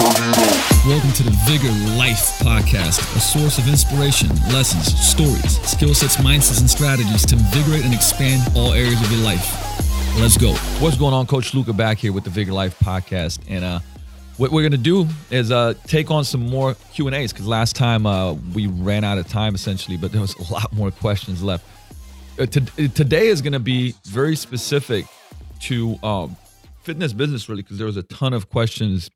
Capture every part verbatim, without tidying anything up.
Welcome to the Vigor Life Podcast, a source of inspiration, lessons, stories, skill sets, mindsets, and strategies to invigorate and expand all areas of your life. Let's go. What's going on? Coach Luca back here with the Vigor Life Podcast. And uh, what we're going to do is uh, take on some more Q and A's because last time uh, we ran out of time essentially, but there was a lot more questions left. Uh, to- today is going to be very specific to um, fitness business really because there was a ton of questions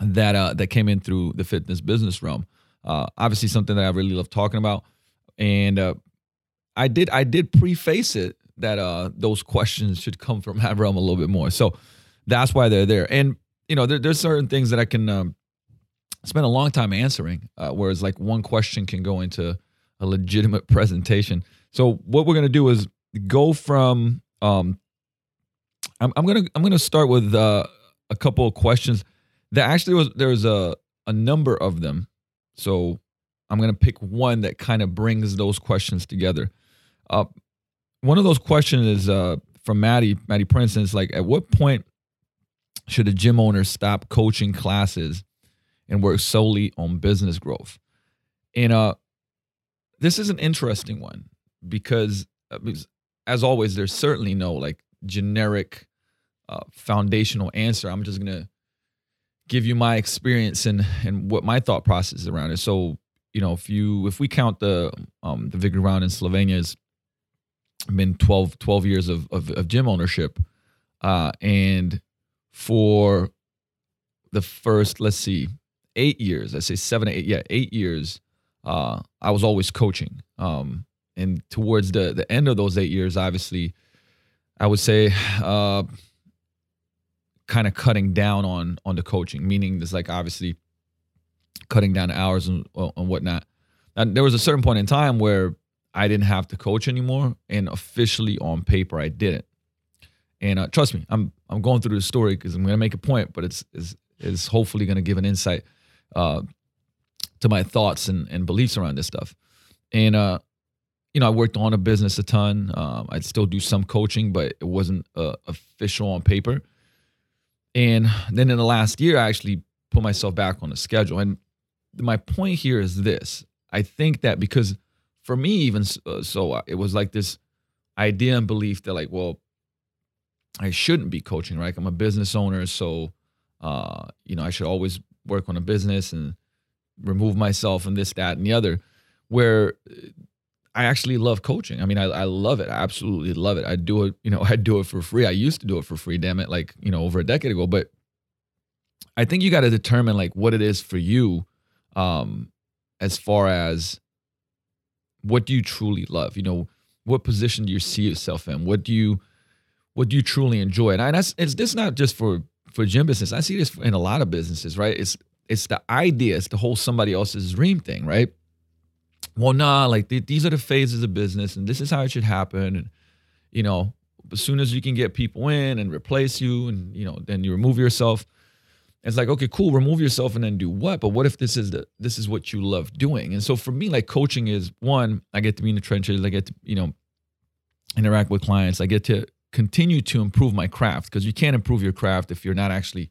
that uh, that came in through the fitness business realm. Uh, obviously, something that I really love talking about, and uh, I did I did preface it that uh, those questions should come from that realm a little bit more. So that's why they're there. And you know, there, there's certain things that I can um, spend a long time answering, uh, whereas like one question can go into a legitimate presentation. So what we're gonna do is go from um, I'm, I'm gonna I'm gonna start with uh, a couple of questions. There actually was there was a, a number of them, so I'm going to pick one that kind of brings those questions together. Uh, one of those questions is uh, from Maddie, Maddie Prince, and it's like, at what point should a gym owner stop coaching classes and work solely on business growth? And uh, this is an interesting one because, because, as always, there's certainly no like generic uh, foundational answer. I'm just going to give you my experience and and what my thought process is around it. So, you know, if you if we count the um, the Vigor Round in Slovenia, it's been twelve, twelve years of, of of gym ownership, uh, and for the first, let's see, eight years, I say seven, to eight, yeah, eight years, uh, I was always coaching, um, and towards the the end of those eight years, obviously, I would say. Uh, kind of cutting down on on the coaching, meaning there's like obviously cutting down hours and, and whatnot. And there was a certain point in time where I didn't have to coach anymore, and officially on paper I didn't. And uh, trust me, I'm I'm going through the story because I'm gonna make a point, but it's is is hopefully gonna give an insight uh, to my thoughts and, and beliefs around this stuff. And uh, you know, I worked on a business a ton. Um, I'd still do some coaching, but it wasn't uh, official on paper. And then in the last year, I actually put myself back on the schedule. And my point here is this. I think that because for me, even so, so, it was like this idea and belief that like, well, I shouldn't be coaching, right? I'm a business owner. So, uh, you know, I should always work on a business and remove myself and this, that, and the other, where I actually love coaching. I mean, I, I love it. I absolutely love it. I do it, you know, I do it for free. I used to do it for free, damn it, like, you know, over a decade ago. But I think you got to determine like what it is for you um, as far as what do you truly love? You know, what position do you see yourself in? What do you, what do you truly enjoy? And I, that's, it's this not just for, for gym business. I see this in a lot of businesses, right? It's, it's the idea. It's the whole somebody else's dream thing, right? Well, nah, like th- these are the phases of business and this is how it should happen. And, you know, as soon as you can get people in and replace you and, you know, then you remove yourself. It's like, okay, cool. Remove yourself and then do what? But what if this is the, this is what you love doing? And so for me, like coaching is one, I get to be in the trenches. I get to, you know, interact with clients. I get to continue to improve my craft because you can't improve your craft if you're not actually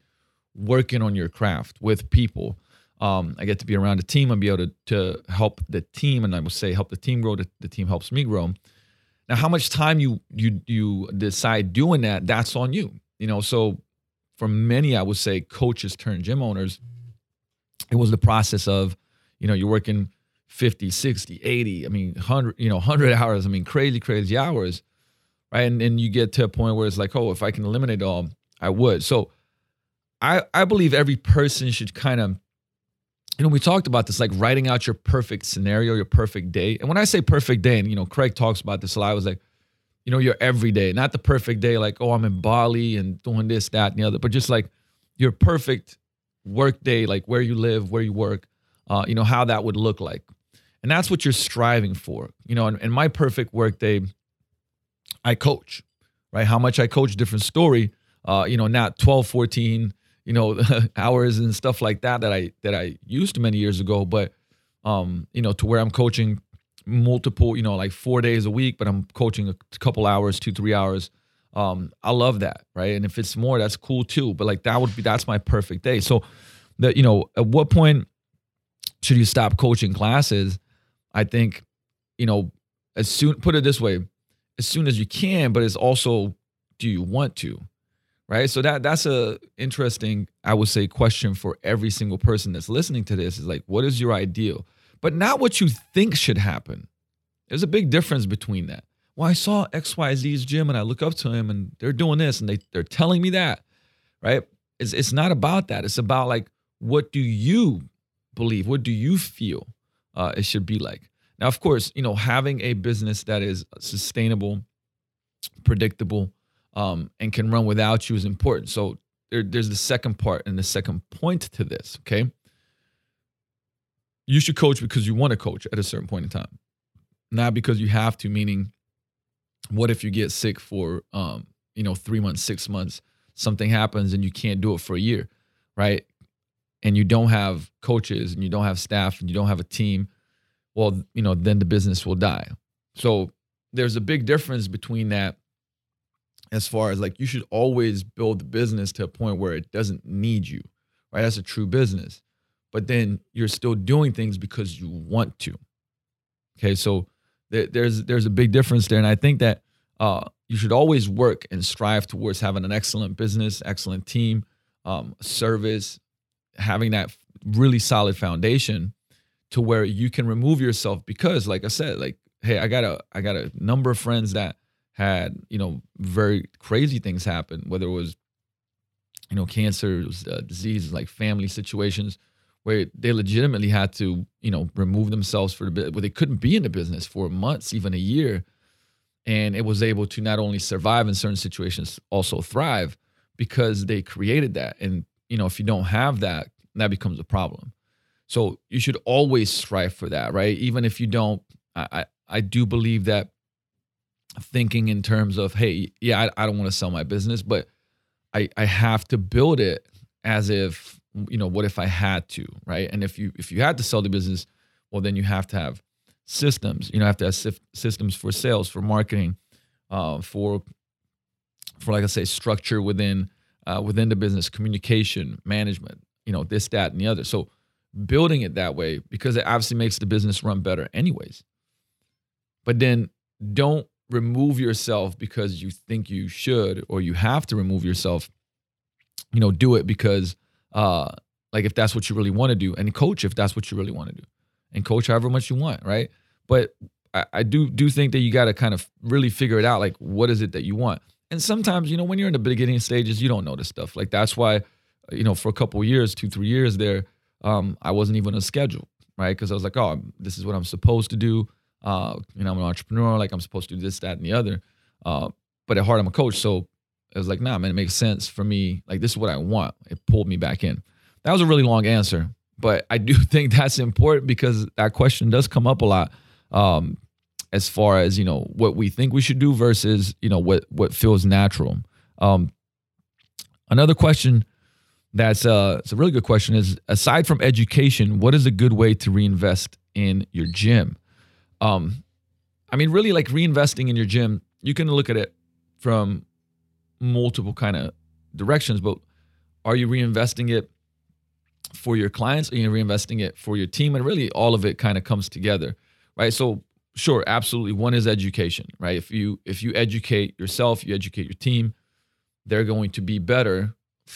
working on your craft with people. Um, I get to be around a team and be able to, to help the team. And I will say help the team grow. The, the team helps me grow. Now, how much time you you you decide doing that, that's on you. You know, so for many, I would say coaches turn gym owners. It was the process of, you know, you're working fifty, sixty, eighty, I mean, one hundred, you know, one hundred hours. I mean, crazy, crazy hours. Right. And then you get to a point where it's like, oh, if I can eliminate all, I would. So I, I believe every person should kind of, you know, we talked about this, like writing out your perfect scenario, your perfect day. And when I say perfect day, and, you know, Craig talks about this a lot, I was like, you know, your everyday, not the perfect day, like, oh, I'm in Bali and doing this, that, and the other, but just like your perfect work day, like where you live, where you work, uh, you know, how that would look like. And that's what you're striving for. You know, in, in my perfect work day, I coach, right? How much I coach, different story, uh, you know, not twelve, fourteen, you know, hours and stuff like that that I that I used many years ago, but um, you know, to where I'm coaching multiple, you know, like four days a week, but I'm coaching a couple hours, two, three hours. Um, I love that, right? And if it's more, that's cool too. But like that would be that's my perfect day. So that, you know, at what point should you stop coaching classes? I think, you know, as soon, put it this way, as soon as you can, but it's also, do you want to, right? So that that's a interesting, I would say, question for every single person that's listening to this is like, what is your ideal? But not what you think should happen. There's a big difference between that. Well, I saw X Y Z's gym and I look up to him and they're doing this and they, they're telling me that, right? It's, it's not about that. It's about like, what do you believe? What do you feel uh, it should be like? Now, of course, you know, having a business that is sustainable, predictable, um, and can run without you is important. So there, there's the second part and the second point to this, okay? You should coach because you want to coach at a certain point in time, not because you have to, meaning what if you get sick for, um, you know, three months, six months, something happens and you can't do it for a year, right? And you don't have coaches and you don't have staff and you don't have a team, well, you know, then the business will die. So there's a big difference between that as far as like you should always build the business to a point where it doesn't need you, right? That's a true business. But then you're still doing things because you want to. Okay, so th- there's there's a big difference there. And I think that uh, you should always work and strive towards having an excellent business, excellent team, um, service, having that really solid foundation to where you can remove yourself. Because like I said, like, hey, I got a, I got a number of friends that had, you know, very crazy things happen, whether it was, you know, cancer, it was, uh, disease, like family situations where they legitimately had to, you know, remove themselves for the bit where they couldn't be in the business for months, even a year. And it was able to not only survive in certain situations, also thrive because they created that. And, you know, if you don't have that, that becomes a problem. So you should always strive for that, right? Even if you don't, I I, I do believe that thinking in terms of, hey, yeah, I, I don't want to sell my business, but I, I have to build it as if, you know, what if I had to, right? And if you if you had to sell the business, well, then you have to have systems. You know, have to have systems for sales, for marketing, uh, for, for like I say, structure within uh, within the business, communication, management, you know, this, that, and the other. So building it that way, because it obviously makes the business run better anyways. But then don't remove yourself because you think you should or you have to remove yourself. You know, do it because uh like if that's what you really want to do, and coach if that's what you really want to do, and coach however much you want, right? But I, I do do think that you got to kind of really figure it out, like what is it that you want. And sometimes, you know, when you're in the beginning stages, you don't know this stuff. Like that's why, you know, for a couple of years, two, three years there, Um, I wasn't even on a schedule, right? Because I was like, oh, this is what I'm supposed to do. Uh, you know, I'm an entrepreneur. Like I'm supposed to do this, that, and the other. Uh, but at heart, I'm a coach. So I was like, nah, man, it makes sense for me. Like this is what I want. It pulled me back in. That was a really long answer, but I do think that's important because that question does come up a lot um, as far as, you know, what we think we should do versus, you know, what what feels natural. Um, another question That's uh, it's a really good question is, aside from education, what is a good way to reinvest in your gym? Um, I mean, really like reinvesting in your gym, you can look at it from multiple kind of directions, but are you reinvesting it for your clients? Are you reinvesting it for your team? And really all of it kind of comes together, right? So sure, absolutely. One is education, right? If you, if you educate yourself, you educate your team, they're going to be better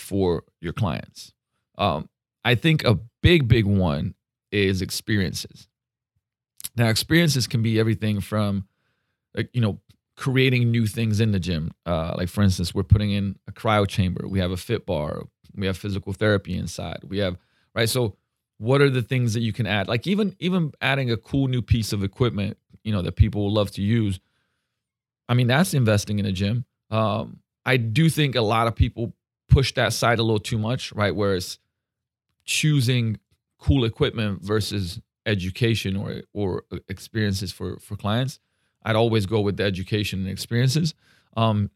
for your clients. Um, I think a big, big one is experiences. Now, experiences can be everything from, like, you know, creating new things in the gym. Uh, like, for instance, we're putting in a cryo chamber. We have a fit bar. We have physical therapy inside. We have, right? So what are the things that you can add? Like even, even adding a cool new piece of equipment, you know, that people will love to use. I mean, that's investing in a gym. Um, I do think a lot of people push that side a little too much, right? Where it's choosing cool equipment versus education or or experiences for for clients. I'd always go with the education and experiences. Um,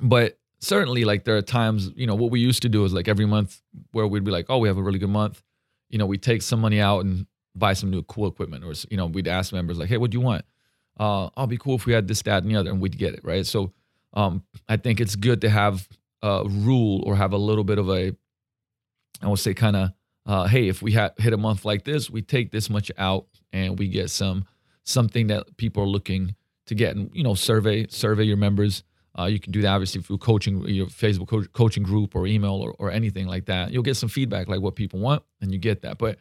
but certainly, like there are times, you know, what we used to do is like every month where we'd be like, oh, we have a really good month. You know, we take some money out and buy some new cool equipment, or, you know, we'd ask members like, hey, what do you want? Uh, I'll be cool if we had this, that, and the other, and we'd get it, right? So um, I think it's good to have a rule or have a little bit of a I would say kind of, uh, hey, if we ha- hit a month like this, we take this much out and we get some something that people are looking to get. And, you know, survey survey your members. Uh, you can do that obviously through coaching, your Facebook coach, coaching group or email or, or anything like that. You'll get some feedback like what people want and you get that. But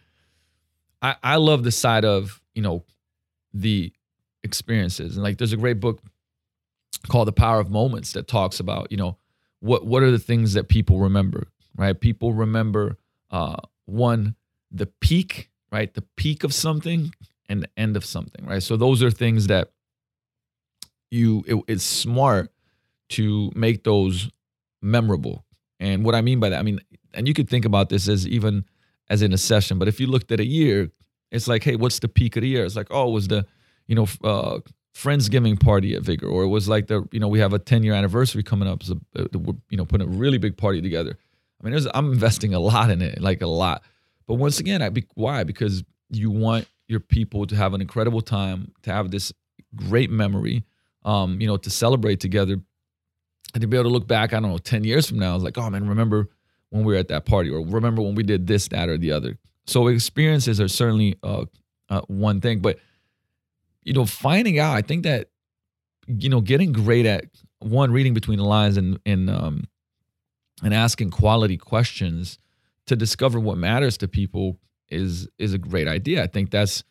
I, I love the side of, you know, the experiences. And like there's a great book called The Power of Moments that talks about, you know, what what are the things that people remember, right? People remember, uh, one, the peak, right? The peak of something and the end of something, right? So those are things that you, it, it's smart to make those memorable. And what I mean by that, I mean, and you could think about this as even as in a session, but if you looked at a year, it's like, hey, what's the peak of the year? It's like, oh, it was the, you know, uh, Friendsgiving party at Vigor, or it was like the, you know, we have a ten year anniversary coming up. So, uh, we're, you know, putting a really big party together. I mean, there's, I'm investing a lot in it, like a lot. But once again, I be, why? Because you want your people to have an incredible time, to have this great memory, um, you know, to celebrate together. And to be able to look back, I don't know, ten years from now, it's like, oh man, remember when we were at that party, or remember when we did this, that, or the other. So experiences are certainly uh, uh, one thing, but, you know, finding out, I think that, you know, getting great at one, reading between the lines and, and, um, and asking quality questions to discover what matters to people is, is a great idea. I think that's,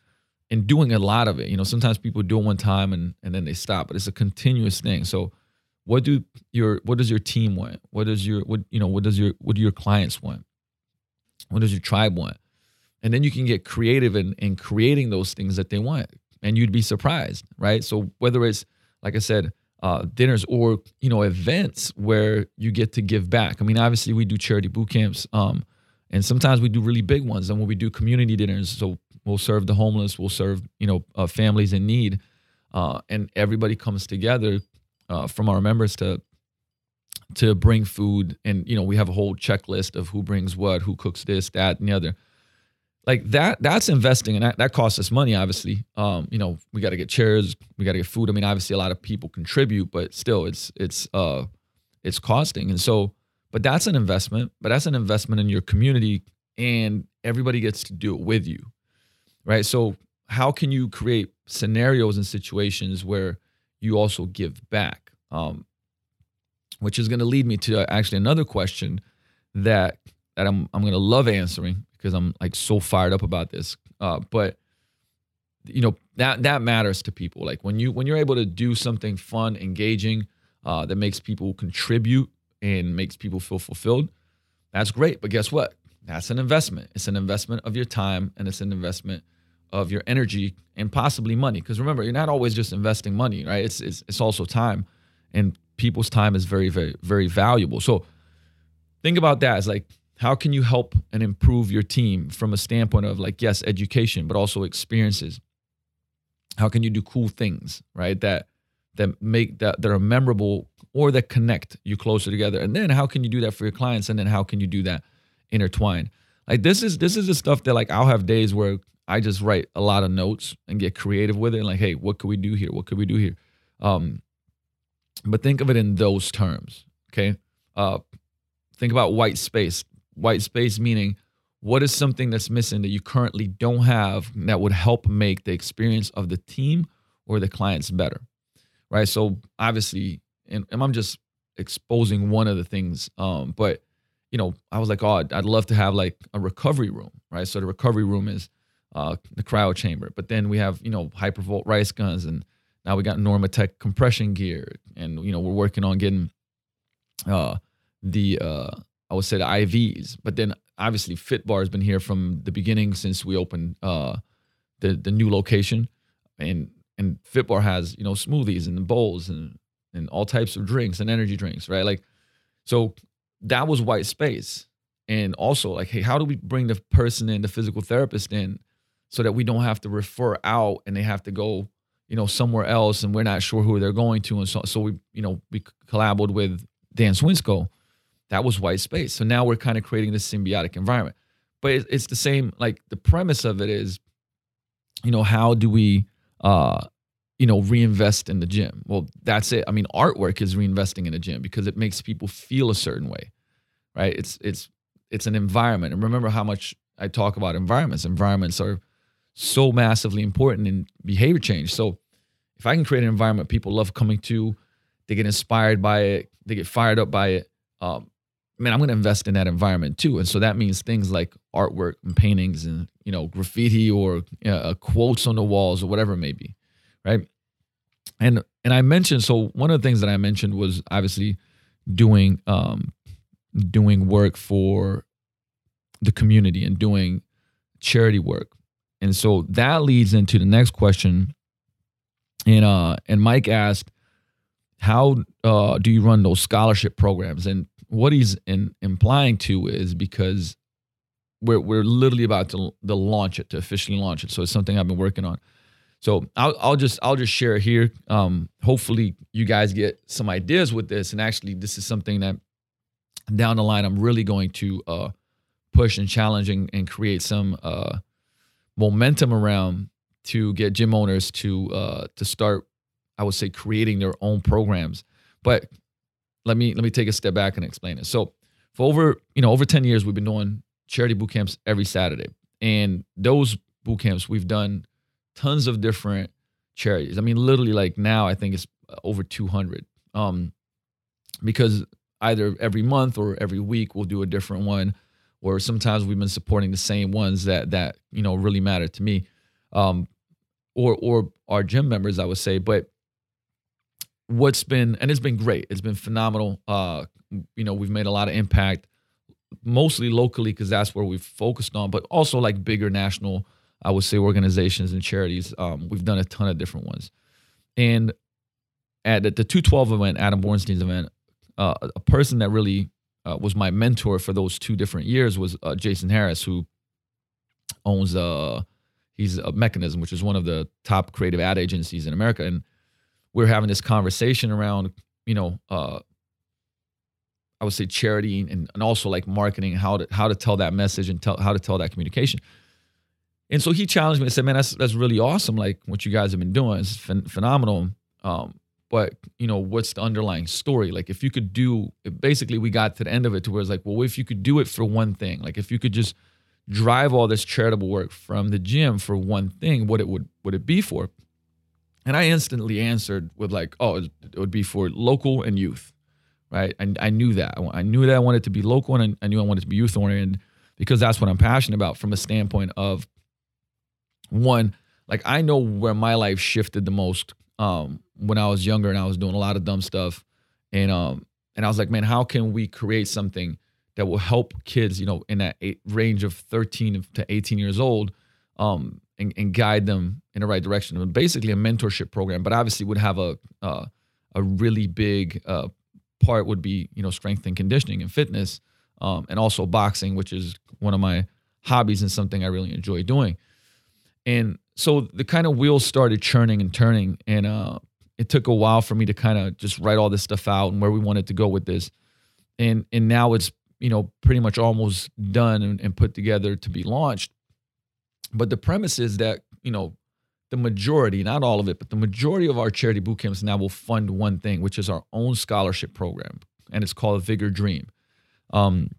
and doing a lot of it, you know, sometimes people do it one time and, and then they stop, but it's a continuous thing. So, What do your what does your team want? What does your what you know what does your what do your clients want? What does your tribe want? And then you can get creative in, in creating those things that they want, and you'd be surprised, right? So whether it's, like I said, uh, dinners or, you know, events where you get to give back. I mean, obviously we do charity boot camps, um, and sometimes we do really big ones. And when we do community dinners, so we'll serve the homeless, we'll serve you know uh, families in need, uh, and everybody comes together. Uh, from our members to to bring food, and you know we have a whole checklist of who brings what, who cooks this, that, and the other. Like that, that's investing, and that, that costs us money. Obviously, um, you know we got to get chairs, we got to get food. I mean, obviously, a lot of people contribute, but still, it's it's uh, it's costing. And so, but that's an investment. But that's an investment in your community, and everybody gets to do it with you, right? So, how can you create scenarios and situations where you also give back, um, which is going to lead me to actually another question that that I'm I'm going to love answering because I'm like so fired up about this. Uh, but you know that that matters to people. Like when you when you're able to do something fun, engaging, uh, that makes people contribute and makes people feel fulfilled, that's great. But guess what? That's an investment. It's an investment of your time, and it's an investment of your energy and possibly money. Because remember, you're not always just investing money, right? It's, it's it's also time, and people's time is very, very, very valuable. So think about that as like, how can you help and improve your team from a standpoint of like, yes, education, but also experiences? How can you do cool things, right? That, that make, that, that are memorable or that connect you closer together. And then how can you do that for your clients? And then how can you do that intertwined? Like this is, this is the stuff that like, I'll have days where I just write a lot of notes and get creative with it. Like, hey, what could we do here? What could we do here? Um, but think of it in those terms, okay? Uh, think about white space. White space meaning what is something that's missing that you currently don't have that would help make the experience of the team or the clients better, right? So obviously, and, and I'm just exposing one of the things, um, but, you know, I was like, oh, I'd, I'd love to have like a recovery room, right? So the recovery room is Uh, the cryo chamber, but then we have you know hypervolt rice guns, and now we got Normatec compression gear, and you know we're working on getting uh, the uh, I would say the I Vs, but then obviously Fitbar has been here from the beginning since we opened uh, the the new location, and and Fitbar has you know smoothies and bowls and and all types of drinks and energy drinks, right? Like so that was white space, and also like hey, how do we bring the person in, the physical therapist in? So that we don't have to refer out and they have to go, you know, somewhere else and we're not sure who they're going to. And so, so we, you know, we collaborated with Dan Swinscoe. That was white space. So now we're kind of creating this symbiotic environment. But it, it's the same, like the premise of it is, you know, how do we, uh, you know, reinvest in the gym? Well, that's it. I mean, artwork is reinvesting in the gym because it makes people feel a certain way, right? It's, it's it's an environment. And remember how much I talk about environments. Environments are so massively important in behavior change. So if I can create an environment people love coming to, they get inspired by it, they get fired up by it, um, man, I'm going to invest in that environment too. And so that means things like artwork and paintings and, you know, graffiti or you know, quotes on the walls or whatever it may be, right? And and I mentioned, so one of the things that I mentioned was obviously doing um, doing work for the community and doing charity work. And so that leads into the next question. And uh, and Mike asked, how uh, do you run those scholarship programs? And what he's in, implying to is because we're we're literally about to, to launch it, to officially launch it. So it's something I've been working on. So I'll I'll just I'll just share it here. Um, hopefully you guys get some ideas with this. And actually, this is something that down the line I'm really going to uh, push and challenge and, and create some uh, momentum around to get gym owners to uh, to start, I would say, creating their own programs. But let me let me take a step back and explain it. So for over you know over ten years, we've been doing charity boot camps every Saturday, and those boot camps we've done tons of different charities. I mean, literally, like now I think it's over two hundred, um, because either every month or every week we'll do a different one, or sometimes we've been supporting the same ones that that you know really matter to me, um, or or our gym members, I would say, but. What's been, and it's been great. It's been phenomenal. Uh, you know, we've made a lot of impact, mostly locally because that's where we've focused on, but also like bigger national, I would say, organizations and charities. Um, we've done a ton of different ones. And at the, the two twelve event, Adam Bornstein's event, uh, a person that really uh, was my mentor for those two different years was uh, Jason Harris, who owns, uh, he's a Mekanism, which is one of the top creative ad agencies in America. And we're having this conversation around, you know, uh, I would say charity and, and also like marketing, how to how to tell that message and tell how to tell that communication. And so he challenged me and said, "Man, that's that's really awesome. Like what you guys have been doing is ph- phenomenal. Um, but you know, what's the underlying story? Like if you could do, basically, we got to the end of it to where it's like, well, if you could do it for one thing, like if you could just drive all this charitable work from the gym for one thing, what it would would it be for?" And I instantly answered with like, oh, it would be for local and youth, right? And I knew that. I knew that I wanted to be local and I knew I wanted to be youth-oriented because that's what I'm passionate about from a standpoint of, one, like I know where my life shifted the most um, when I was younger and I was doing a lot of dumb stuff. And um, and I was like, man, how can we create something that will help kids, you know, in that eight, range of thirteen to eighteen years old, um, And, and guide them in the right direction. I mean, basically a mentorship program, but obviously would have a uh, a really big uh, part would be, you know, strength and conditioning and fitness, um, and also boxing, which is one of my hobbies and something I really enjoy doing. And so the kind of wheels started churning and turning, and uh, it took a while for me to kind of just write all this stuff out and where we wanted to go with this. And and now it's, you know, pretty much almost done and, and put together to be launched. But the premise is that, you know, the majority, not all of it, but the majority of our charity boot camps now will fund one thing, which is our own scholarship program. And it's called Vigor Dream. Um,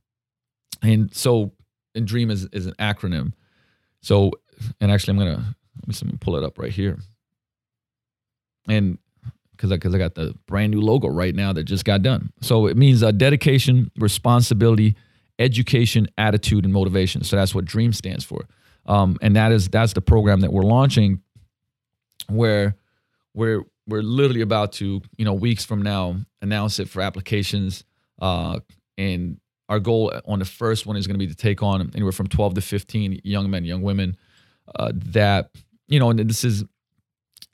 and so, and DREAM is, is an acronym. So, and actually I'm going to, let me pull it up right here. And because I, because I got the brand new logo right now that just got done. So it means uh, dedication, responsibility, education, attitude, and motivation. So that's what DREAM stands for. Um, and that is that's the program that we're launching, where we're we're literally about to, you know, weeks from now announce it for applications. Uh, and our goal on the first one is going to be to take on anywhere from twelve to fifteen young men, young women. Uh, that you know, and this is,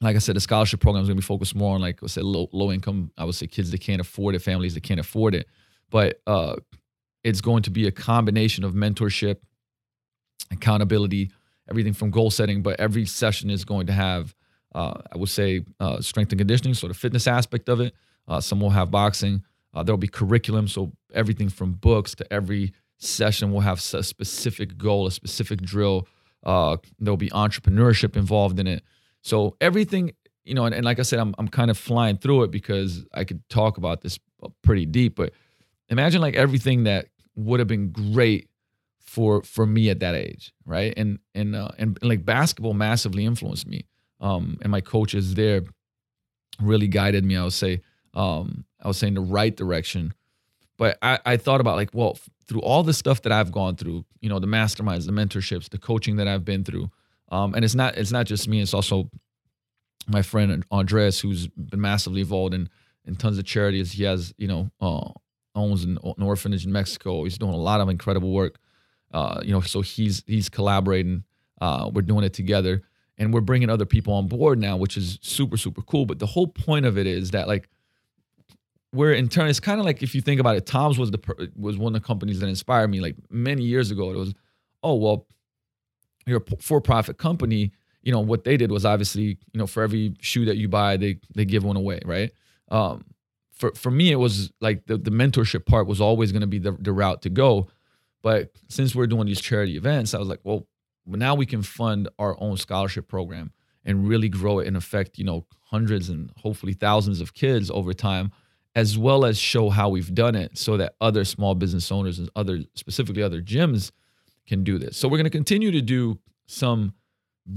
like I said, the scholarship program is going to be focused more on, like I said, low low income. I would say kids that can't afford it, families that can't afford it. But uh, it's going to be a combination of mentorship, accountability, everything from goal setting, but every session is going to have, uh, I would say, uh, strength and conditioning, so the fitness aspect of it. Uh, some will have boxing. Uh, there'll be curriculum, so everything from books to every session will have a specific goal, a specific drill. Uh, there'll be entrepreneurship involved in it. So everything, you know, and, and like I said, I'm I'm kind of flying through it because I could talk about this pretty deep, but imagine like everything that would have been great for for me at that age, right? And and uh, and, and like basketball massively influenced me. Um, and my coaches there really guided me. I would say um, I was saying the right direction. But I, I thought about like, well, through all the stuff that I've gone through, you know, the masterminds, the mentorships, the coaching that I've been through, um, and it's not it's not just me. It's also my friend Andres, who's been massively involved in in tons of charities. He has, you know, uh, owns an, an orphanage in Mexico. He's doing a lot of incredible work. Uh, you know, so he's he's collaborating. Uh, we're doing it together, and we're bringing other people on board now, which is super super cool. But the whole point of it is that like. Where in turn, it's kind of like if you think about it, Tom's was the was one of the companies that inspired me. Like many years ago, it was, oh well, you're a for-profit company. You know what they did was obviously, you know, for every shoe that you buy, they they give one away, right? Um, for for me, it was like the the mentorship part was always going to be the, the route to go. But since we're doing these charity events, I was like, well, now we can fund our own scholarship program and really grow it and affect, you know, hundreds and hopefully thousands of kids over time, as well as show how we've done it so that other small business owners and other, specifically other gyms, can do this. So we're going to continue to do some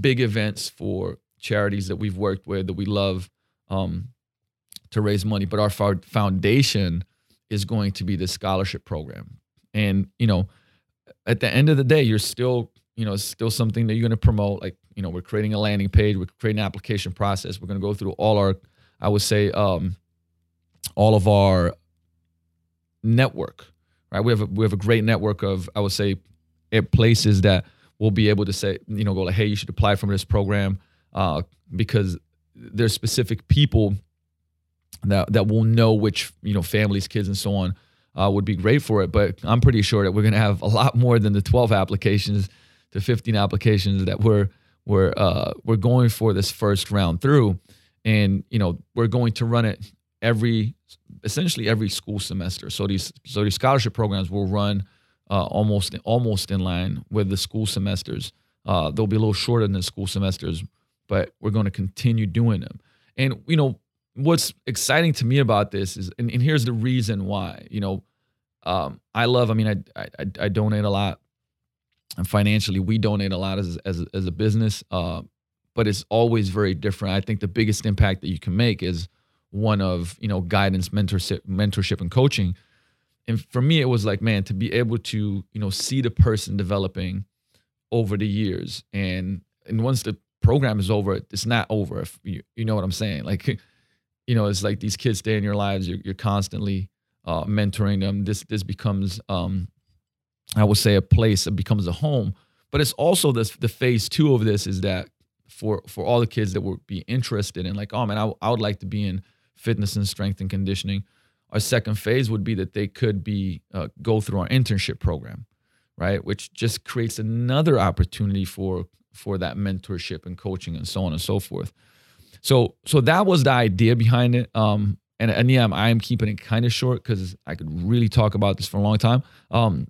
big events for charities that we've worked with, that we love, um, to raise money. But our foundation is going to be the scholarship program. And, you know, at the end of the day, you're still, you know, it's still something that you're going to promote. Like, you know, we're creating a landing page, we're creating an application process. We're going to go through all our, I would say, um, all of our network, right? We have a, we have a great network of, I would say, places that we'll be able to say, you know, go like, hey, you should apply for this program, uh, because there's specific people that that will know which, you know, families, kids, and so on uh, would be great for it. But I'm pretty sure that we're gonna have a lot more than the twelve applications to fifteen applications that we're we're uh, we're going for this first round through, and you know, we're going to run it every, essentially every school semester. So these, so these scholarship programs will run uh, almost, almost in line with the school semesters. Uh, they'll be a little shorter than the school semesters, but we're going to continue doing them. And, you know, what's exciting to me about this is, and, and here's the reason why, you know, um, I love, I mean, I, I, I donate a lot, and financially we donate a lot as, as, as a business, uh, but it's always very different. I think the biggest impact that you can make is one of, you know, guidance, mentorship, mentorship and coaching. And for me, it was like, man, to be able to, you know, see the person developing over the years. And, and once the program is over, it's not over. If you, you know what I'm saying? Like, you know, it's like these kids stay in your lives. You're, you're constantly uh, mentoring them. This, this becomes, um, I would say, a place. It becomes a home. But it's also this, the phase two of this is that for, for all the kids that would be interested in like, oh man, I, I would like to be in fitness and strength and conditioning. Our second phase would be that they could be uh, go through our internship program, right? Which just creates another opportunity for for that mentorship and coaching and so on and so forth. So so that was the idea behind it. Um, and and yeah, I'm, I'm keeping it kind of short because I could really talk about this for a long time. Um,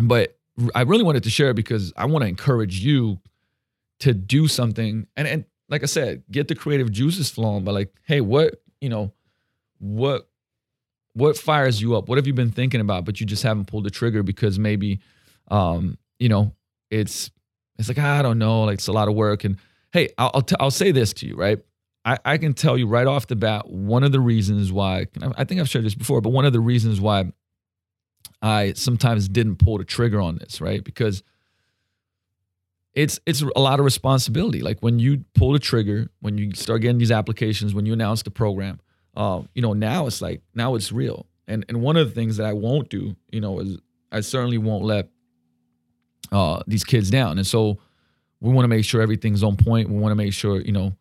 but I really wanted to share it because I want to encourage you to do something. And and like I said, get the creative juices flowing. But like, hey, what? You know, what what fires you up? What have you been thinking about, but you just haven't pulled the trigger because maybe, um, you know, it's it's like, I don't know, like it's a lot of work. And hey, I'll I'll, t- I'll say this to you, right? I, I can tell you right off the bat, one of the reasons why, I think I've shared this before, but one of the reasons why I sometimes didn't pull the trigger on this, right? Because It's it's a lot of responsibility. Like when you pull the trigger, when you start getting these applications, when you announce the program, uh, you know, now it's like, now it's real. And and one of the things that I won't do, you know, is I certainly won't let uh, these kids down. And so we want to make sure everything's on point. We want to make sure, you know,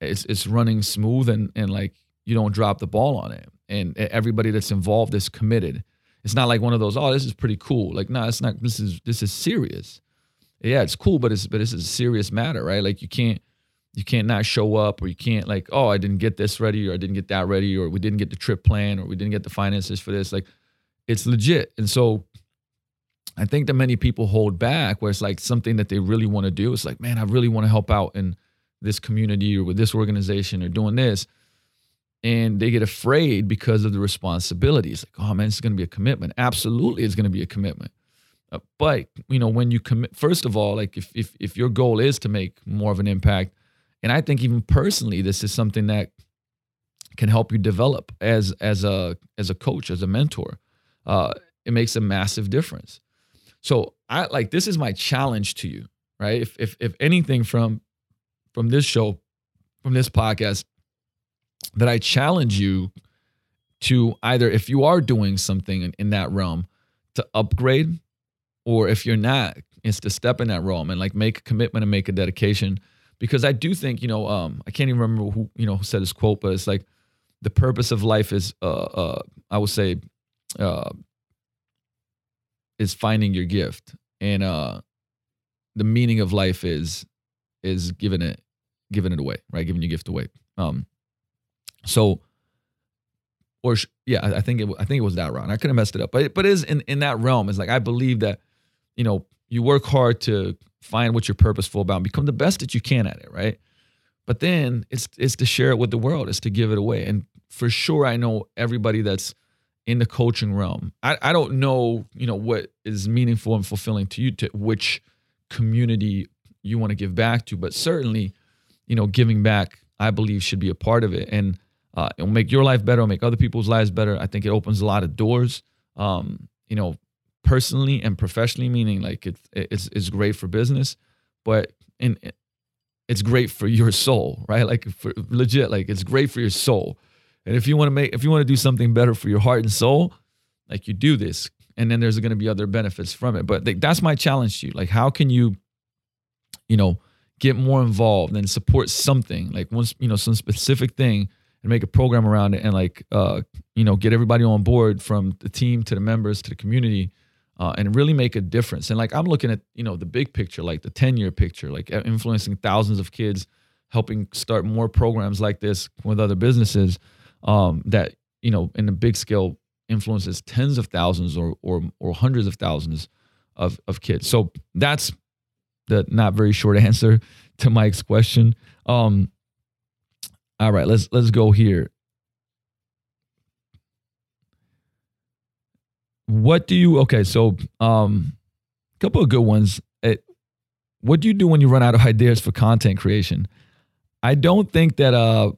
it's it's running smooth and and like you don't drop the ball on it. And everybody that's involved is committed. It's not like one of those, oh, this is pretty cool. Like, no, nah, it's not. This is this is serious. Yeah, it's cool, but it's but it's a serious matter, right? Like you can't you can't not show up, or you can't like, oh, I didn't get this ready, or I didn't get that ready, or we didn't get the trip plan, or we didn't get the finances for this. Like, it's legit. And so I think that many people hold back where it's like something that they really want to do. It's like, man, I really want to help out in this community or with this organization or doing this. And they get afraid because of the responsibilities. Like, oh man, it's going to be a commitment. Absolutely, it's going to be a commitment. uh, but you know, when you commit, first of all, like if, if if your goal is to make more of an impact, and I think even personally, this is something that can help you develop as as a as a coach, as a mentor. Uh, it makes a massive difference. So I like this is my challenge to you, right? If if if anything from from this show, from this podcast, that I challenge you to either, if you are doing something in, in that realm, to upgrade, or if you're not, it's to step in that realm and like make a commitment and make a dedication. Because I do think, you know, um, I can't even remember who, you know, who said this quote, but it's like the purpose of life is, uh, uh, I would say, uh, is finding your gift, and uh, the meaning of life is is giving it giving it away, right? Giving your gift away. Um, so, or sh- yeah, I think it I think it was that round. I could have messed it up, but it, but it is in in that realm. It's like I believe that, you know, you work hard to find what you're purposeful about and become the best that you can at it, right? But then it's it's to share it with the world, it's to give it away. And for sure, I know everybody that's in the coaching realm. I, I don't know, you know, what is meaningful and fulfilling to you, to which community you want to give back to, but certainly, you know, giving back, I believe, should be a part of it. And uh, it'll make your life better, it'll make other people's lives better. I think it opens a lot of doors, um, you know, personally and professionally, meaning like it's it's it's great for business, but and it's great for your soul, right? Like for, legit, like it's great for your soul. And if you want to make, if you want to do something better for your heart and soul, like you do this, and then there's going to be other benefits from it. But like, that's my challenge to you. Like, how can you, you know, get more involved and support something like once, you know, some specific thing, and make a program around it, and like, uh, you know, get everybody on board from the team to the members to the community. Uh, and really make a difference. And like, I'm looking at, you know, the big picture, like the ten-year picture, like influencing thousands of kids, helping start more programs like this with other businesses um, that, you know, in the big scale influences tens of thousands or or, or hundreds of thousands of, of kids. So that's the not very short answer to Mike's question. Um, all right, let's let's go here. What do you, okay, so um, a couple of good ones. It, what do you do when you run out of ideas for content creation? I don't think that, uh,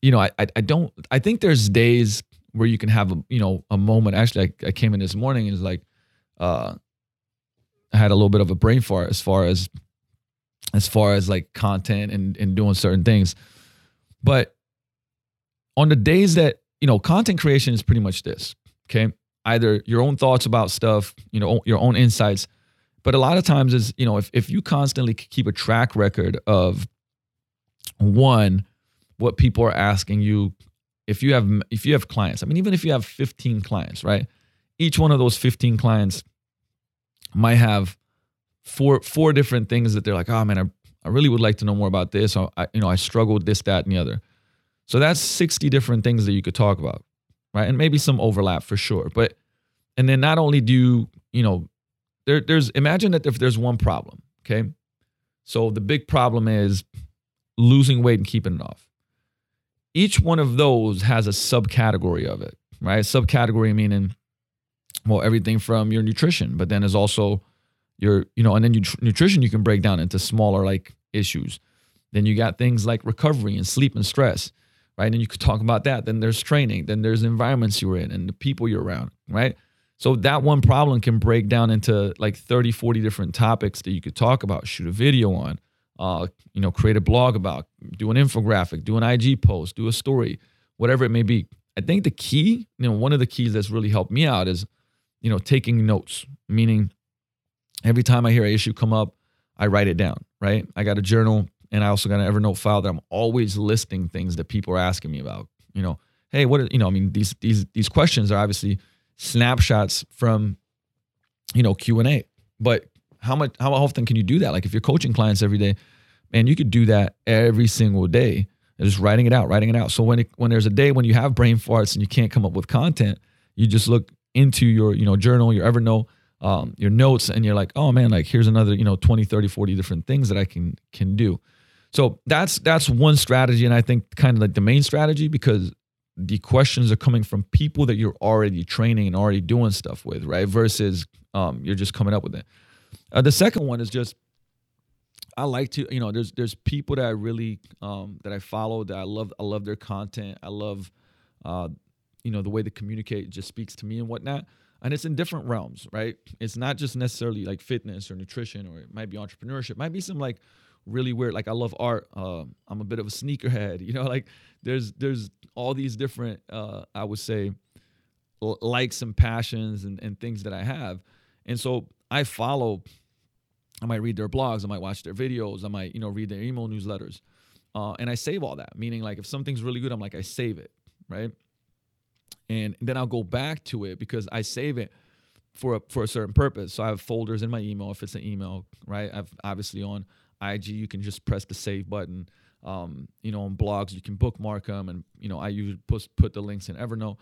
you know, I, I I don't, I think there's days where you can have, a, you know, a moment. Actually, I, I came in this morning and it's like, uh, I had a little bit of a brain fart as far as, as far as like content and, and doing certain things. But on the days that, you know, content creation is pretty much this, okay? Either your own thoughts about stuff, you know, your own insights. But a lot of times is, you know, if, if you constantly keep a track record of one, what people are asking you, if you have, if you have clients, I mean, even if you have fifteen clients, right? Each one of those fifteen clients might have four, four different things that they're like, oh man, I, I really would like to know more about this. Or, I, you know, I struggled this, that, and the other. So that's sixty different things that you could talk about. Right. And maybe some overlap for sure. But, and then not only do you, you know, there, there's, imagine that if there's one problem, okay? So the big problem is losing weight and keeping it off. Each one of those has a subcategory of it, right? Subcategory meaning, well, everything from your nutrition, but then there's also your, you know, and then you, nutrition you can break down into smaller like issues. Then you got things like recovery and sleep and stress. Right, and you could talk about that. Then there's training. Then there's environments you're in and the people you're around, right? So that one problem can break down into like thirty, forty different topics that you could talk about, shoot a video on, uh, you know, create a blog about, do an infographic, do an I G post, do a story, whatever it may be. I think the key, you know, one of the keys that's really helped me out is, you know, taking notes, meaning every time I hear an issue come up, I write it down, right? I got a journal. And I also got an Evernote file that I'm always listing things that people are asking me about. You know, hey, what are, you know, I mean, these these these questions are obviously snapshots from, you know, Q and A. But how much, how often can you do that? Like if you're coaching clients every day, man, you could do that every single day. And just writing it out, writing it out. So when it, when there's a day when you have brain farts and you can't come up with content, you just look into your, you know, journal, your Evernote, um, your notes, and you're like, oh man, like here's another, you know, twenty, thirty, forty different things that I can can do. So that's that's one strategy, and I think kind of like the main strategy, because the questions are coming from people that you're already training and already doing stuff with, right? Versus um, you're just coming up with it. Uh, the second one is just, I like to, you know, there's there's people that I really, um, that I follow, that I love. I love their content. I love, uh, you know, the way they communicate just speaks to me and whatnot. And it's in different realms, right? It's not just necessarily like fitness or nutrition, or it might be entrepreneurship. It might be some like really weird, like I love art. Uh, I'm a bit of a sneakerhead, you know, like there's there's all these different, uh, I would say, l- likes and passions and, and things that I have. And so I follow, I might read their blogs, I might watch their videos, I might, you know, read their email newsletters. Uh, and I save all that, meaning like if something's really good, I'm like, I save it, right? And then I'll go back to it because I save it for a, for a certain purpose. So I have folders in my email if it's an email, right? I've obviously on I G, you can just press the save button. Um, you know, on blogs, you can bookmark them. And, you know, I usually put, put the links in Evernote.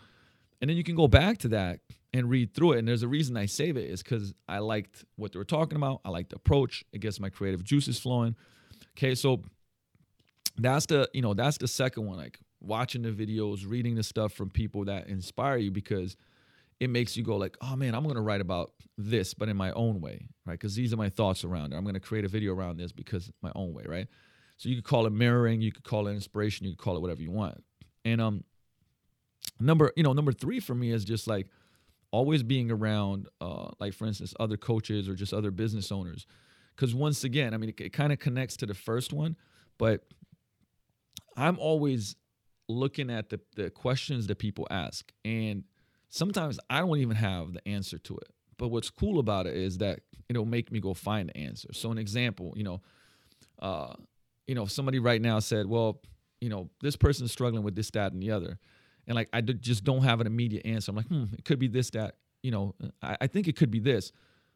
And then you can go back to that and read through it. And there's a reason I save it is because I liked what they were talking about. I liked the approach. It gets my creative juices flowing. Okay, so that's the, you know, that's the second one, like watching the videos, reading the stuff from people that inspire you, because it makes you go like, oh man, I'm going to write about this, but in my own way, right? Because these are my thoughts around it. I'm going to create a video around this because my own way, right? So you could call it mirroring, you could call it inspiration, you could call it whatever you want. And um, number, you know, number three for me is just like always being around, uh, like for instance, other coaches or just other business owners. Because once again, I mean, it, it kind of connects to the first one, but I'm always looking at the, the questions that people ask. And sometimes I don't even have the answer to it. But what's cool about it is that it'll make me go find the answer. So an example, you know, uh, you know, if somebody right now said, well, you know, this person's struggling with this, that, and the other. And like, I did, just don't have an immediate answer. I'm like, hmm, it could be this, that, you know, I, I think it could be this,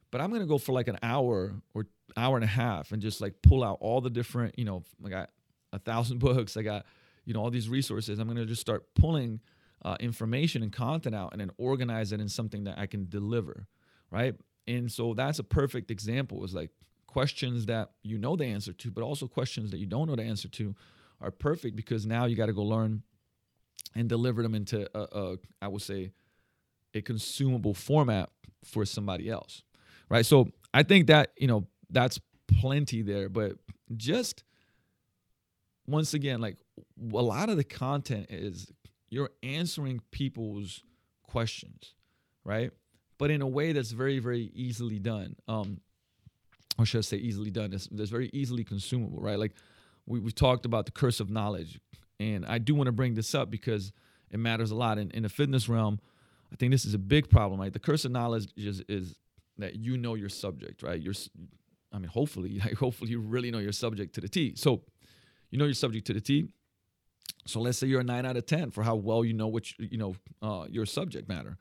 but I'm going to go for like an hour or hour and a half and just like pull out all the different, you know, I got a thousand books. I got, you know, all these resources. I'm going to just start pulling uh, information and content out and then organize it in something that I can deliver, right? And so that's a perfect example, is like questions that you know the answer to, but also questions that you don't know the answer to are perfect, because now you got to go learn and deliver them into a, a, I would say, a consumable format for somebody else, right? So I think that, you know, that's plenty there, but just once again, like a lot of the content is you're answering people's questions, right? But in a way that's very, very easily done. Um, or should I say easily done? That's, that's very easily consumable, right? Like we we talked about the curse of knowledge. And I do want to bring this up because it matters a lot. In, in the fitness realm, I think this is a big problem, right? The curse of knowledge is, is that you know your subject, right? You're, I mean, hopefully, like, hopefully you really know your subject to the T. So you know your subject to the T. So let's say you're a nine out of ten for how well you know what you, you know uh, your subject matter.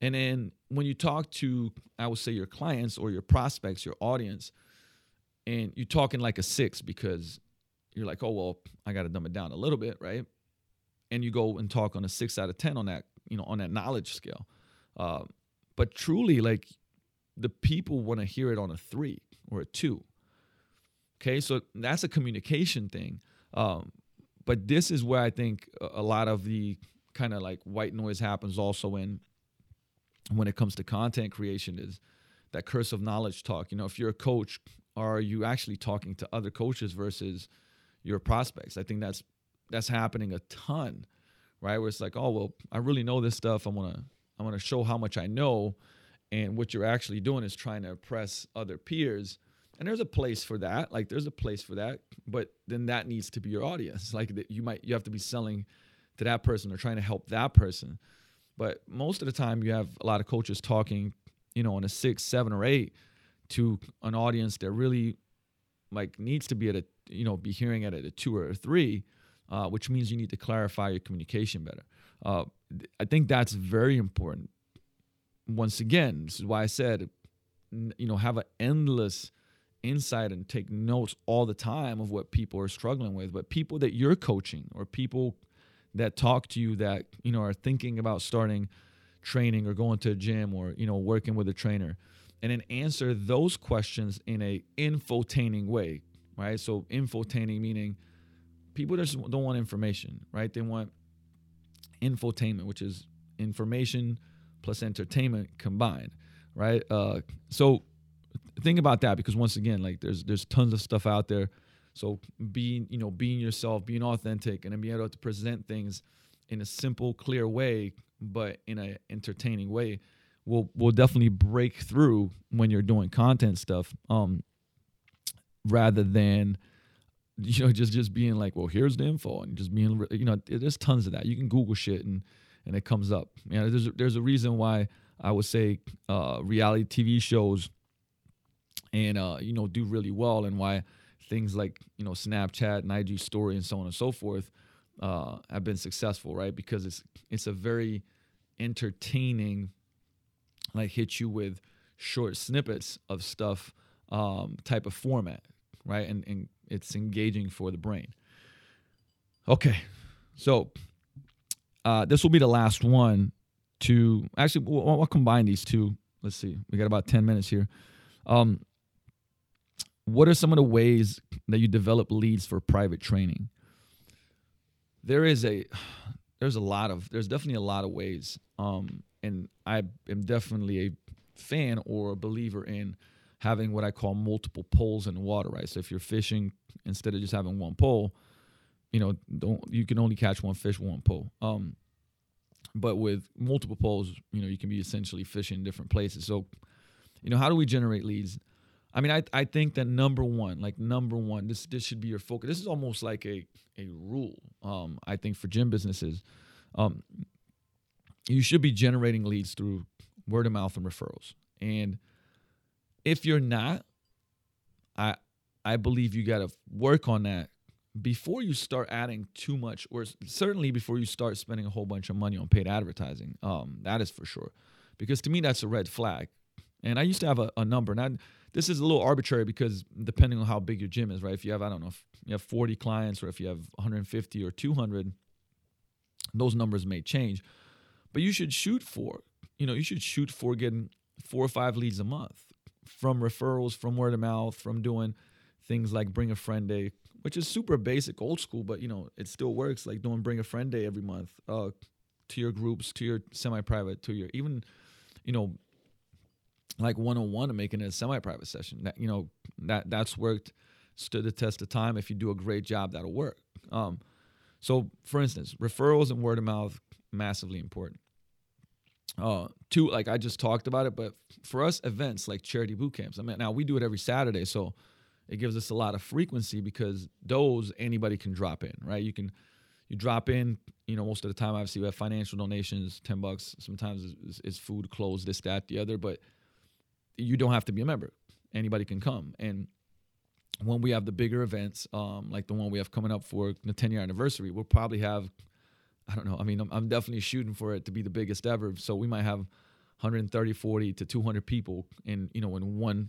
And then when you talk to, I would say, your clients or your prospects, your audience, and you're talking like a six because you're like, oh, well, I got to dumb it down a little bit, right? And you go and talk on a six out of ten on that, you know, on that knowledge scale. Uh, but truly, like, the people want to hear it on a three or a two. Okay, so that's a communication thing. Um, but this is where I think a lot of the kind of like white noise happens also in when it comes to content creation, is that curse of knowledge talk. You know, if you're a coach, are you actually talking to other coaches versus your prospects? I think that's that's happening a ton, right? Where it's like, oh, well, I really know this stuff. I'm gonna I'm gonna show how much I know, and what you're actually doing is trying to impress other peers. And there's a place for that. Like there's a place for that, but then that needs to be your audience. Like you might you have to be selling to that person or trying to help that person. But most of the time, you have a lot of coaches talking, you know, on a six, seven, or eight to an audience that really like needs to be at a, you know, be hearing it at a two or a three, uh, which means you need to clarify your communication better. Uh, I think that's very important. Once again, this is why I said, you know, have an endless insight and take notes all the time of what people are struggling with. But people that you're coaching or people that talk to you that, you know, are thinking about starting training or going to a gym or, you know, working with a trainer, and then answer those questions in a infotaining way, right? So infotaining meaning people just don't want information, right? They want infotainment, which is information plus entertainment combined, right? Uh, so think about that, because once again, like there's there's tons of stuff out there. So being, you know, being yourself, being authentic, and then being able to present things in a simple, clear way, but in an entertaining way, will will definitely break through when you're doing content stuff, um, rather than, you know, just just being like, well, here's the info, and just being, you know, there's tons of that. You can Google shit and and it comes up. You know, there's there's a reason why I would say uh, reality T V shows and uh, you know, do really well, and why things like, you know, Snapchat and I G Story and so on and so forth uh, have been successful, right? Because it's it's a very entertaining, like hit you with short snippets of stuff um, type of format, right? And and it's engaging for the brain. Okay, so uh, this will be the last one to actually. We'll, we'll combine these two. Let's see, we got about ten minutes here. Um, what are some of the ways that you develop leads for private training? There is a, there's a lot of, there's definitely a lot of ways. Um, and I am definitely a fan or a believer in having what I call multiple poles in the water, right? So if you're fishing, instead of just having one pole, you know, don't, you can only catch one fish, one pole. Um, but with multiple poles, you know, you can be essentially fishing in different places. So, you know, how do we generate leads? I mean, I I think that number one, like number one, this this should be your focus. This is almost like a a rule, um, I think, for gym businesses. Um, you should be generating leads through word of mouth and referrals. And if you're not, I I believe you got to work on that before you start adding too much, or certainly before you start spending a whole bunch of money on paid advertising. Um, that is for sure, because to me that's a red flag. And I used to have a, a number, and I, this is a little arbitrary because depending on how big your gym is, right? If you have, I don't know, if you have forty clients, or if you have one hundred fifty or two hundred, those numbers may change. But you should shoot for, you know, you should shoot for getting four or five leads a month from referrals, from word of mouth, from doing things like Bring a Friend Day, which is super basic, old school, but, you know, it still works, like doing Bring a Friend Day every month uh, to your groups, to your semi-private, to your even, you know, like one-on-one and making it a semi-private session. That, you know, that that's worked, stood the test of time. If you do a great job, that'll work. Um, so, for instance, referrals and word of mouth, massively important. Uh, two, like I just talked about it, but for us, events like charity boot camps. I mean, now we do it every Saturday, so it gives us a lot of frequency because those anybody can drop in, right? You can, you drop in, you know, most of the time, obviously, we have financial donations, ten bucks. Sometimes it's, it's food, clothes, this, that, the other, but you don't have to be a member. Anybody can come. And when we have the bigger events, um, like the one we have coming up for the ten-year anniversary, we'll probably have, I don't know, I mean, I'm, I'm definitely shooting for it to be the biggest ever. So we might have one thirty, forty to two hundred people in, you know, in one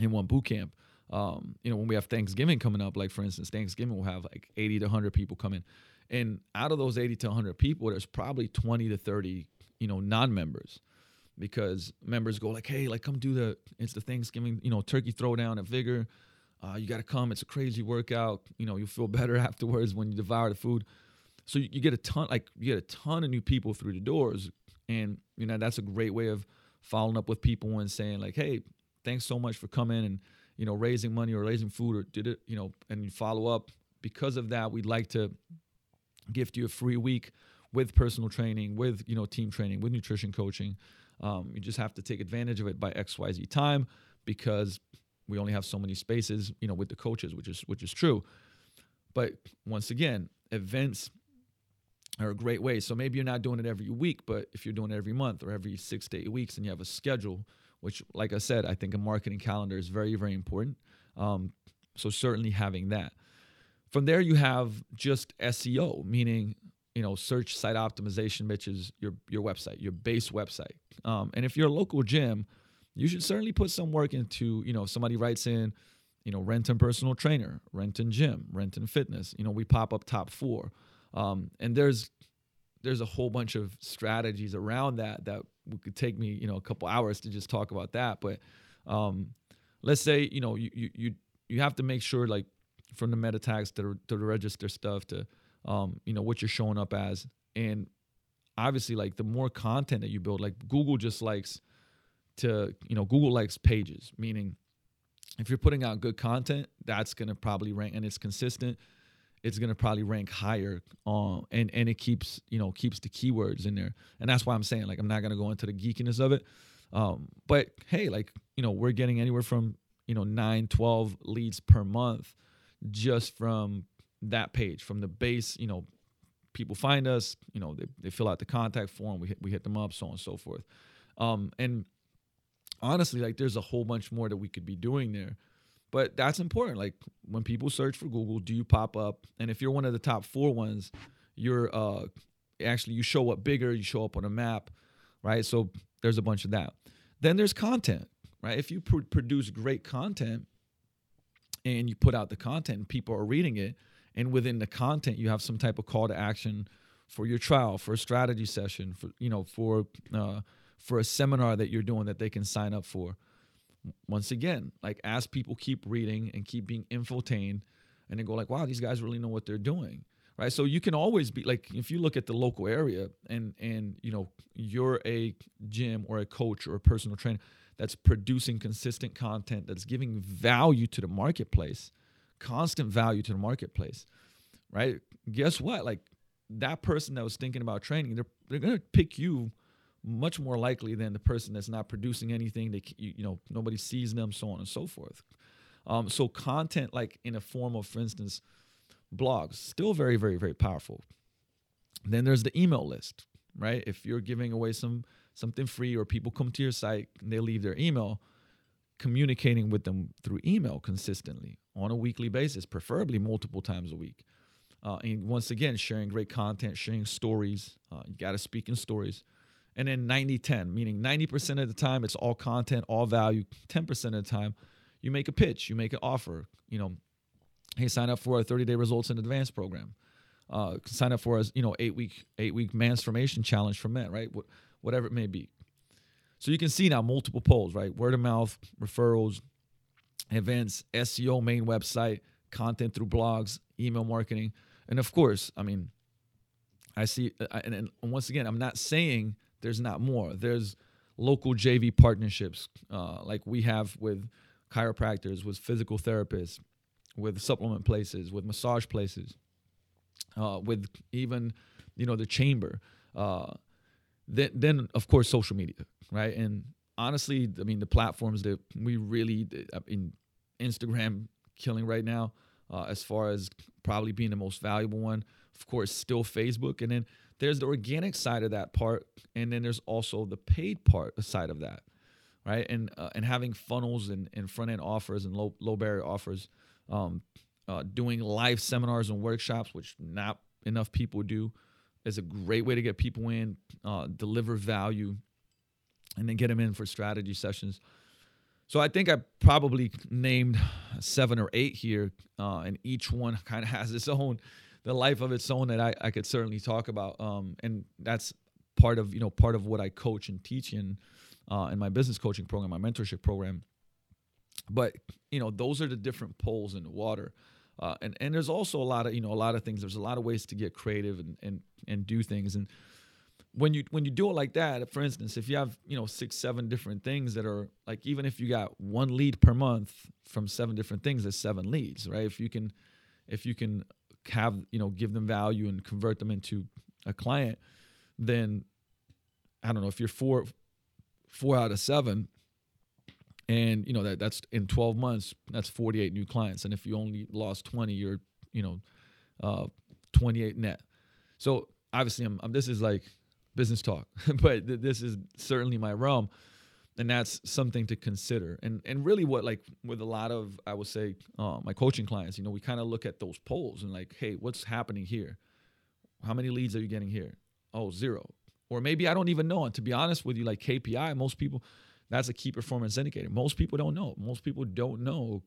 in one boot camp. Um, you know, when we have Thanksgiving coming up, like for instance, Thanksgiving will have like eighty to one hundred people come in. And out of those eighty to one hundred people, there's probably twenty to thirty, you know, non-members. Because members go like, hey, like come do the, it's the Thanksgiving, you know, turkey throwdown at Vigor. Uh, you got to come. It's a crazy workout. You know, you'll feel better afterwards when you devour the food. So you, you get a ton, like you get a ton of new people through the doors. And, you know, that's a great way of following up with people and saying like, hey, thanks so much for coming and, you know, raising money or raising food or did it, you know, and you follow up. Because of that, we'd like to gift you a free week with personal training, with, you know, team training, with nutrition coaching. Um, you just have to take advantage of it by X Y Z time because we only have so many spaces, you know, with the coaches, which is which is true. But once again, events are a great way. So maybe you're not doing it every week, but if you're doing it every month or every six to eight weeks and you have a schedule, which, like I said, I think a marketing calendar is very, very important. Um, so certainly having that. From there, you have just S E O, meaning, you know, search site optimization, which is your your website, your base website. Um, and if you're a local gym, you should certainly put some work into, you know, if somebody writes in, you know, Renton personal trainer, Renton gym, Renton fitness, you know, we pop up top four. Um, and there's there's a whole bunch of strategies around that that could take me, you know, a couple hours to just talk about that. But um, let's say, you know, you you you have to make sure, like, from the meta tags to the, to the register stuff to, Um, you know, what you're showing up as And obviously, like, the more content that you build, like, Google just likes to, you know, Google likes pages, meaning if you're putting out good content, that's going to probably rank, and it's consistent, it's going to probably rank higher. Um, and, and it keeps, you know, keeps the keywords in there. And that's why I'm saying, like, I'm not going to go into the geekiness of it. Um, but hey, like, you know, we're getting anywhere from, you know, nine, twelve leads per month just from that page, from the base. You know, people find us, you know, they, they fill out the contact form, we hit, we hit them up, so on and so forth. Um, and honestly, like, there's a whole bunch more that we could be doing there, but that's important. Like, when people search for Google, do you pop up? And if you're one of the top four ones, you're uh, actually, you show up bigger, you show up on a map, right? So there's a bunch of that. Then there's content, right? If you pr- produce great content and you put out the content and people are reading it, and within the content, you have some type of call to action for your trial, for a strategy session, for, you know, for, uh, for a seminar that you're doing that they can sign up for. Once again, like, as people keep reading and keep being infotained, and they go like, wow, these guys really know what they're doing, right? So you can always be like, if you look at the local area and, and, you know, you're a gym or a coach or a personal trainer that's producing consistent content, that's giving value to the marketplace, constant value to the marketplace, right? Guess what? Like, that person that was thinking about training, they're, they're going to pick you much more likely than the person that's not producing anything. They, you, you know, nobody sees them, so on and so forth. Um, so content, like, in a form of, for instance, blogs, still very, very, very powerful. Then there's the email list, right? If you're giving away some something free, or people come to your site and they leave their email, communicating with them through email consistently on a weekly basis, preferably multiple times a week. Uh, and once again, sharing great content, sharing stories. Uh, you got to speak in stories. And then ninety ten, meaning ninety percent of the time, it's all content, all value. ten percent of the time, you make a pitch, you make an offer. You know, hey, sign up for our thirty-day results in advance program. Uh, sign up for our, you know, eight-week eight-week mansformation challenge for men, right? Wh- whatever it may be. So you can see now multiple polls, right? Word of mouth, referrals, events, S E O, main website, content through blogs, email marketing. And of course, I mean, I see, I, and, and once again, I'm not saying there's not more. There's local J V partnerships uh, like we have with chiropractors, with physical therapists, with supplement places, with massage places, uh, with even, you know, the chamber. Uh, then, then, of course, social media, right? And honestly, I mean, the platforms that we really, I mean, Instagram killing right now uh, as far as probably being the most valuable one. Of course, still Facebook. And then there's the organic side of that part, and then there's also the paid part side of that, right? And uh, and having funnels and, and front-end offers and low, low barrier offers, um, uh, doing live seminars and workshops, which not enough people do, is a great way to get people in, uh, deliver value, and then get them in for strategy sessions. So I think I probably named seven or eight here, uh, and each one kind of has its own, the life of its own that I, I could certainly talk about. Um, and that's part of, you know, part of what I coach and teach in, uh, in my business coaching program, my mentorship program. But, you know, those are the different poles in the water. Uh, and, and there's also a lot of, you know, a lot of things. There's a lot of ways to get creative and, and, and do things. And when you, when you do it like that, for instance, if you have, you know, six, seven different things that are like, even if you got one lead per month from seven different things, that's seven leads, right? If you can, if you can, have, you know, give them value and convert them into a client, then I don't know, if you're four four out of seven, and you know that that's in twelve months, that's forty-eight new clients. And if you only lost twenty, you're, you know, uh twenty-eight net. So obviously I'm, I'm this is like business talk, but th- this is certainly my realm, and that's something to consider. And and really what, like, with a lot of, I would say, uh, my coaching clients, you know, we kind of look at those polls and like, hey, what's happening here? How many leads are you getting here? Oh, zero. Or maybe I don't even know. And to be honest with you, like K P I, most people, that's a key performance indicator. Most people don't know. Most people don't know,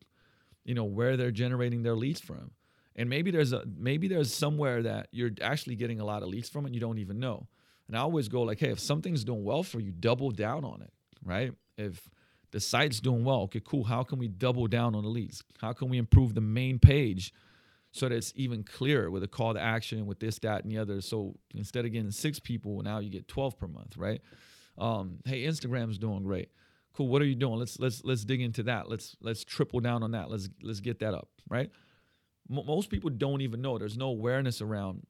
you know, where they're generating their leads from. And maybe there's a, maybe there's somewhere that you're actually getting a lot of leads from and you don't even know. And I always go like, hey, if something's doing well for you, double down on it. Right? If the site's doing well, okay, cool. How can we double down on the leads? How can we improve the main page so that it's even clearer with a call to action, with this, that, and the other. So instead of getting six people, now you get twelve per month, right? Um, hey, Instagram's doing great. Cool. What are you doing? Let's let's let's dig into that. Let's let's triple down on that. Let's let's get that up, right? M- most people don't even know. There's no awareness around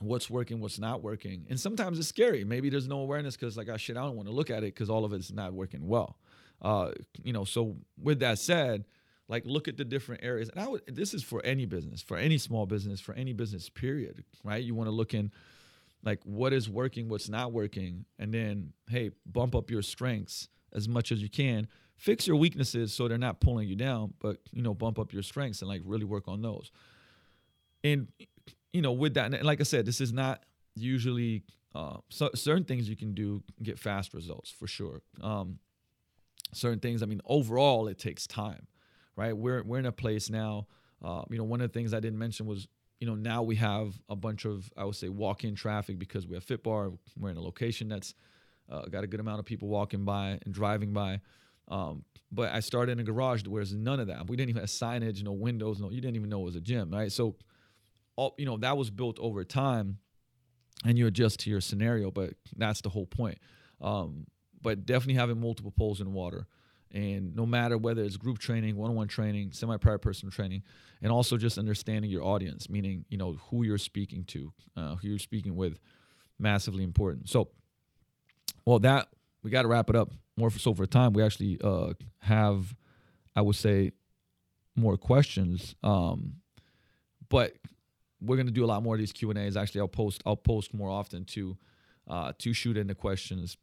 what's working, what's not working, and sometimes it's scary. Maybe there's no awareness because, like, I shit, I don't want to look at it because all of it's not working well. Uh, you know. So with that said, like, look at the different areas. And I would, this is for any business, for any small business, for any business period, right? You want to look in, like, what is working, what's not working, and then, hey, bump up your strengths as much as you can. Fix your weaknesses so they're not pulling you down, but, you know, bump up your strengths and, like, really work on those. And, you know, with that, and like I said, this is not usually, uh, so certain things you can do get fast results for sure. Um, certain things, I mean, overall, it takes time, right? We're we're in a place now, uh, you know, one of the things I didn't mention was, you know, now we have a bunch of, I would say, walk-in traffic because we have Fitbar. We're in a location that's Uh, got a good amount of people walking by and driving by. Um, but I started in a garage where there's none of that. We didn't even have signage, no windows, no, you didn't even know it was a gym, right? So, all, you know, that was built over time and you adjust to your scenario, but that's the whole point. Um, but definitely having multiple poles in water. And no matter whether it's group training, one-on-one training, semi-private personal training, and also just understanding your audience, meaning, you know, who you're speaking to, uh, who you're speaking with, massively important. So, well, that we got to wrap it up more for, so for time. We actually uh, have, I would say, more questions, um, but we're gonna do a lot more of these Q and A's. Actually, I'll post I'll post more often to uh, to shoot in the questions,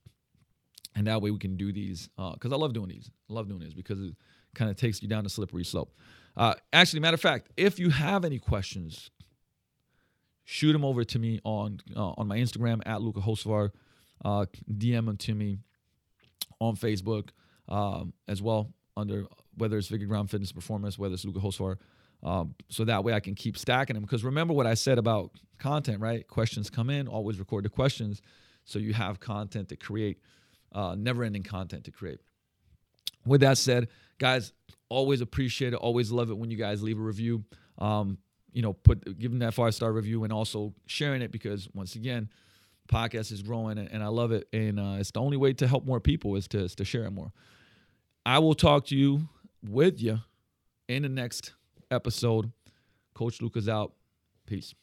and that way we can do these because uh, I love doing these. I love doing this because it kind of takes you down the slippery slope. Uh, actually, matter of fact, if you have any questions, shoot them over to me on uh, on my Instagram at Luca Hosovar. Uh, D M them to me on Facebook um, as well, under whether it's Vigor Ground Fitness Performance, whether it's Luca Hosovar, um, so that way I can keep stacking them. Because remember what I said about content, right? Questions come in, always record the questions, so you have content to create, uh, never-ending content to create. With that said, guys, always appreciate it, always love it when you guys leave a review. Um, you know, put giving that five-star review and also sharing it because, once again, podcast is growing and I love it, and uh, it's the only way to help more people is to is to share it more. I will talk to you with you in the next episode. Coach Luca's out. Peace.